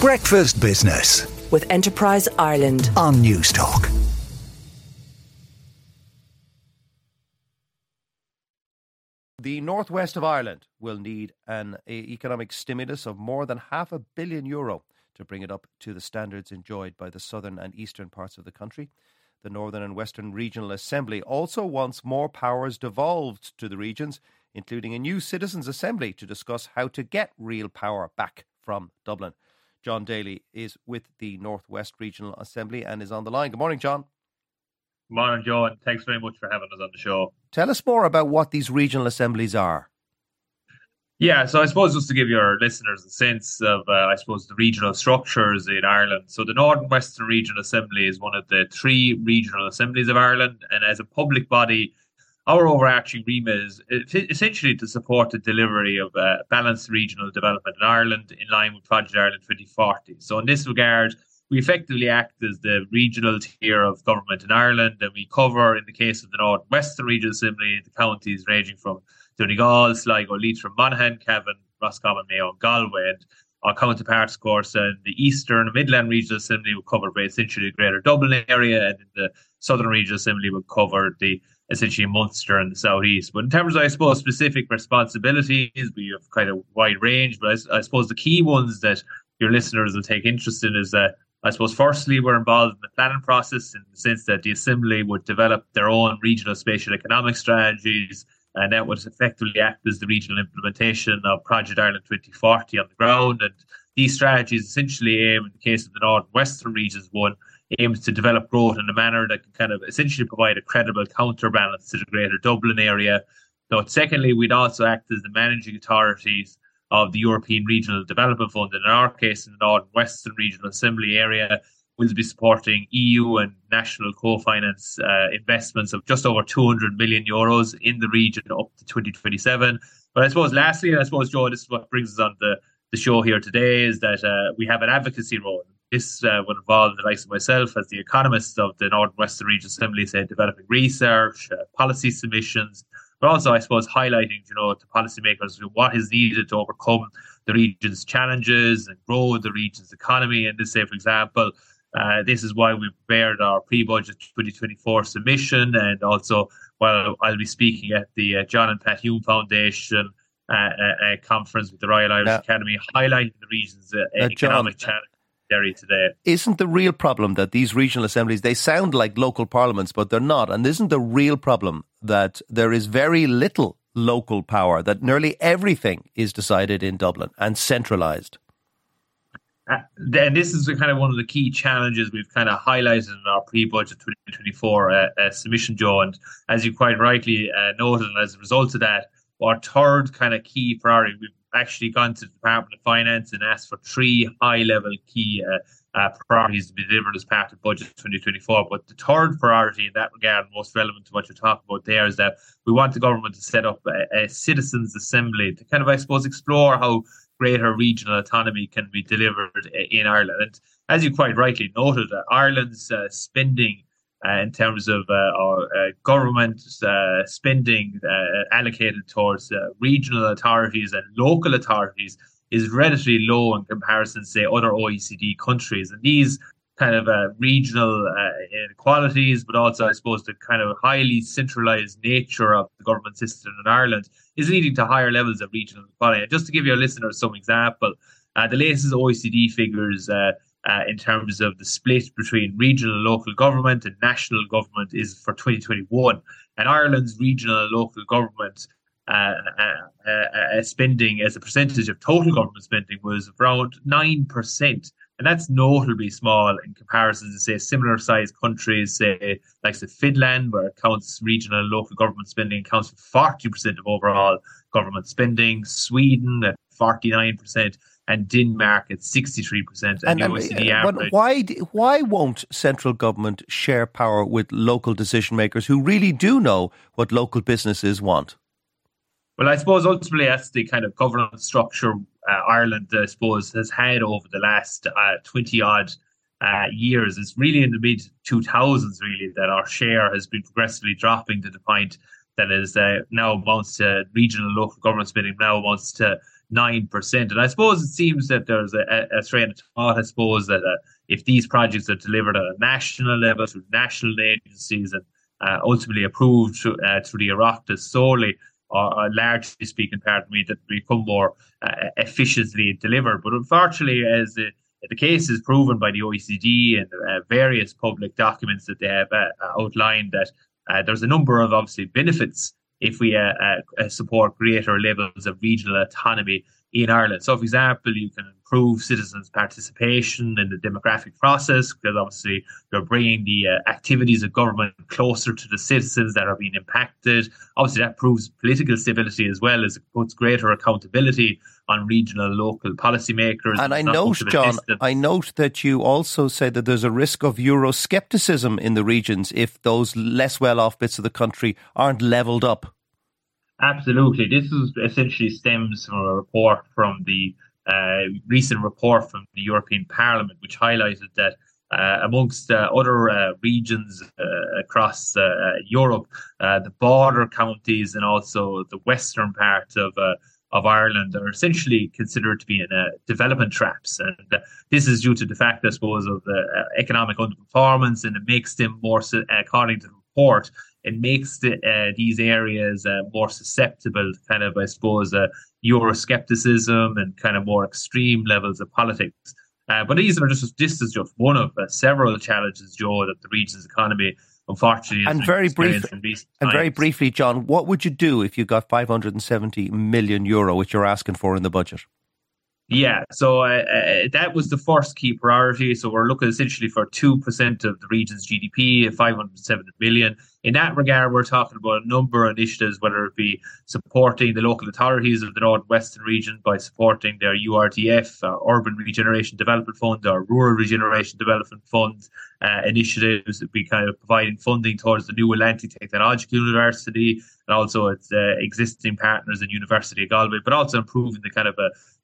Breakfast Business with Enterprise Ireland on Newstalk. The northwest of Ireland will need an economic stimulus of more than €500 million to bring it up to the standards enjoyed by the southern and eastern parts of the country. The Northern and Western Regional Assembly also wants more powers devolved to the regions, including a new Citizens Assembly to discuss how to get real power back from Dublin. John Daly is with the North West Regional Assembly and is on the line. Good morning, John. Good morning, Joe, and thanks very much for having us on the show. Tell us more about what these regional assemblies are. Yeah, so I suppose just to give your listeners a sense of, the regional structures in Ireland. So the Northern Western Regional Assembly is one of the three regional assemblies of Ireland. And as a public body, our overarching remit is essentially to support the delivery of balanced regional development in Ireland in line with Project Ireland 2040. So in this regard, we effectively act as the regional tier of government in Ireland, and we cover, in the case of the North Western Regional Assembly, the counties ranging from Donegal, Sligo, Leitrim, Monaghan, Cavan, Roscommon, Mayo and Galway. And our counterparts, of course, in the Eastern and Midland Regional Assembly will cover essentially the Greater Dublin area, and in the Southern Regional Assembly will cover the essentially Munster and the South East. But in terms of, I suppose, specific responsibilities, we have quite a wide range, but I suppose the key ones that your listeners will take interest in is that, I suppose, firstly, we're involved in the planning process in the sense that the Assembly would develop their own regional spatial economic strategies, and that would effectively act as the regional implementation of Project Ireland 2040 on the ground. And these strategies essentially aim, in the case of the North and Western Regions one, aims to develop growth in a manner that can kind of essentially provide a credible counterbalance to the Greater Dublin area. Now, secondly, we'd also act as the managing authorities of the European Regional Development Fund. And in our case, in the North and Western Regional Assembly area, we'll be supporting EU and national co-finance investments of just over €200 million in the region up to 2027. But I suppose lastly, and I suppose, Joe, this is what brings us on the show here today, is that we have an advocacy role. This would involve the likes of myself as the economist of the North and Western Regional Assembly, say, developing research, policy submissions, but also, I suppose, highlighting, you know, to policymakers what is needed to overcome the region's challenges and grow the region's economy. And this, say, for example, this is why we prepared our pre-budget 2024 submission. And also, well, I'll be speaking at the John and Pat Hume Foundation conference with the Royal Irish Academy, highlighting the region's economic challenges today. Isn't the real problem that these regional assemblies, they sound like local parliaments, but they're not? And isn't the real problem that there is very little local power, that nearly everything is decided in Dublin and centralised? And this is kind of one of the key challenges we've kind of highlighted in our pre-budget 2024 submission, Joe. And as you quite rightly noted, and as a result of that, our third kind of key priority, we've actually gone to the Department of Finance and asked for three high-level key priorities to be delivered as part of Budget 2024. But the third priority in that regard, most relevant to what you're talking about there, is that we want the government to set up a Citizens' Assembly to kind of, I suppose, explore how greater regional autonomy can be delivered in Ireland. And as you quite rightly noted, Ireland's spending in terms of our government spending allocated towards regional authorities and local authorities is relatively low in comparison to, say, other OECD countries. And these kind of regional inequalities, but also, I suppose, the kind of highly centralised nature of the government system in Ireland is leading to higher levels of regional inequality. And just to give your listeners some example, the latest OECD figures in terms of the split between regional and local government and national government is for 2021. And Ireland's regional and local government spending as a percentage of total government spending was around 9%. And that's notably small in comparison to, say, similar-sized countries, say, like Finland, where it counts regional and local government spending accounts for 40% of overall government spending, Sweden at 49%, and Denmark at 63%. And OECD average. But why won't central government share power with local decision makers who really do know what local businesses want? Well, I suppose ultimately that's the kind of governance structure Ireland, I suppose, has had over the last 20-odd years. It's really in the mid-2000s, really, that our share has been progressively dropping to the point that is now amounts to regional and local government spending now amounts to 9%. And I suppose it seems that there's a train of thought, I suppose, that if these projects are delivered at a national level through national agencies and ultimately approved through the Oireachtas solely, or largely speaking, pardon me, that become more efficiently delivered. But unfortunately, as the case is proven by the OECD and various public documents that they have outlined, that there's a number of obviously benefits if we support greater levels of regional autonomy in Ireland. So, for example, you can improve citizens' participation in the demographic process, because obviously you're bringing the activities of government closer to the citizens that are being impacted. Obviously, that proves political stability as well, as it puts greater accountability on regional and local policymakers. And I note, John, that you also say that there's a risk of Euroscepticism in the regions if those less well-off bits of the country aren't levelled up. Absolutely. This is essentially stems from a report from the recent report from the European Parliament, which highlighted that amongst other regions across Europe, the border counties and also the western part of Ireland are essentially considered to be in development traps. And this is due to the fact, I suppose, of the economic underperformance, and it makes them more, according to the report, it makes these areas more susceptible to kind of, I suppose, Euroscepticism and kind of more extreme levels of politics. But these are just, this is just one of several challenges, Joe, that the region's economy, unfortunately, and very briefly, John, what would you do if you got €570 million, which you're asking for in the budget? Yeah, so that was the first key priority. So we're looking essentially for 2% of the region's GDP at €570 million. In that regard, we're talking about a number of initiatives, whether it be supporting the local authorities of the North and Western region by supporting their URDF, Urban Regeneration Development Fund, or Rural Regeneration Development Fund initiatives. It'd be kind of providing funding towards the new Atlantic Technological University and also its existing partners in University of Galway, but also improving the kind of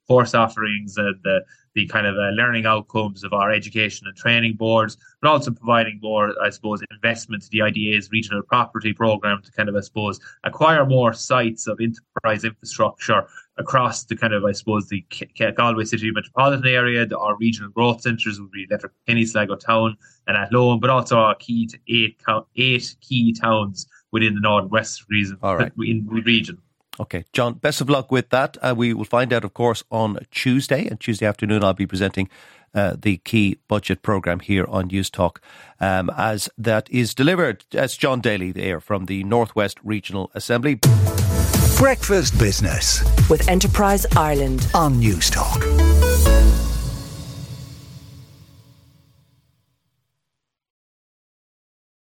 course offerings and the kind of learning outcomes of our education and training boards, but also providing more, I suppose, investment to the IDA's regional property programme to kind of, I suppose, acquire more sites of enterprise infrastructure across the kind of, I suppose, the Galway City metropolitan area. Our regional growth centres would be Letterkenny, Sligo Town and Athlone, but also our key to eight key towns within the North West region. All right. Region. Okay, John, best of luck with that. We will find out, of course, on Tuesday. And Tuesday afternoon, I'll be presenting the key budget programme here on Newstalk as that is delivered. That's John Daly there from the North West Regional Assembly. Breakfast Business with Enterprise Ireland on Newstalk.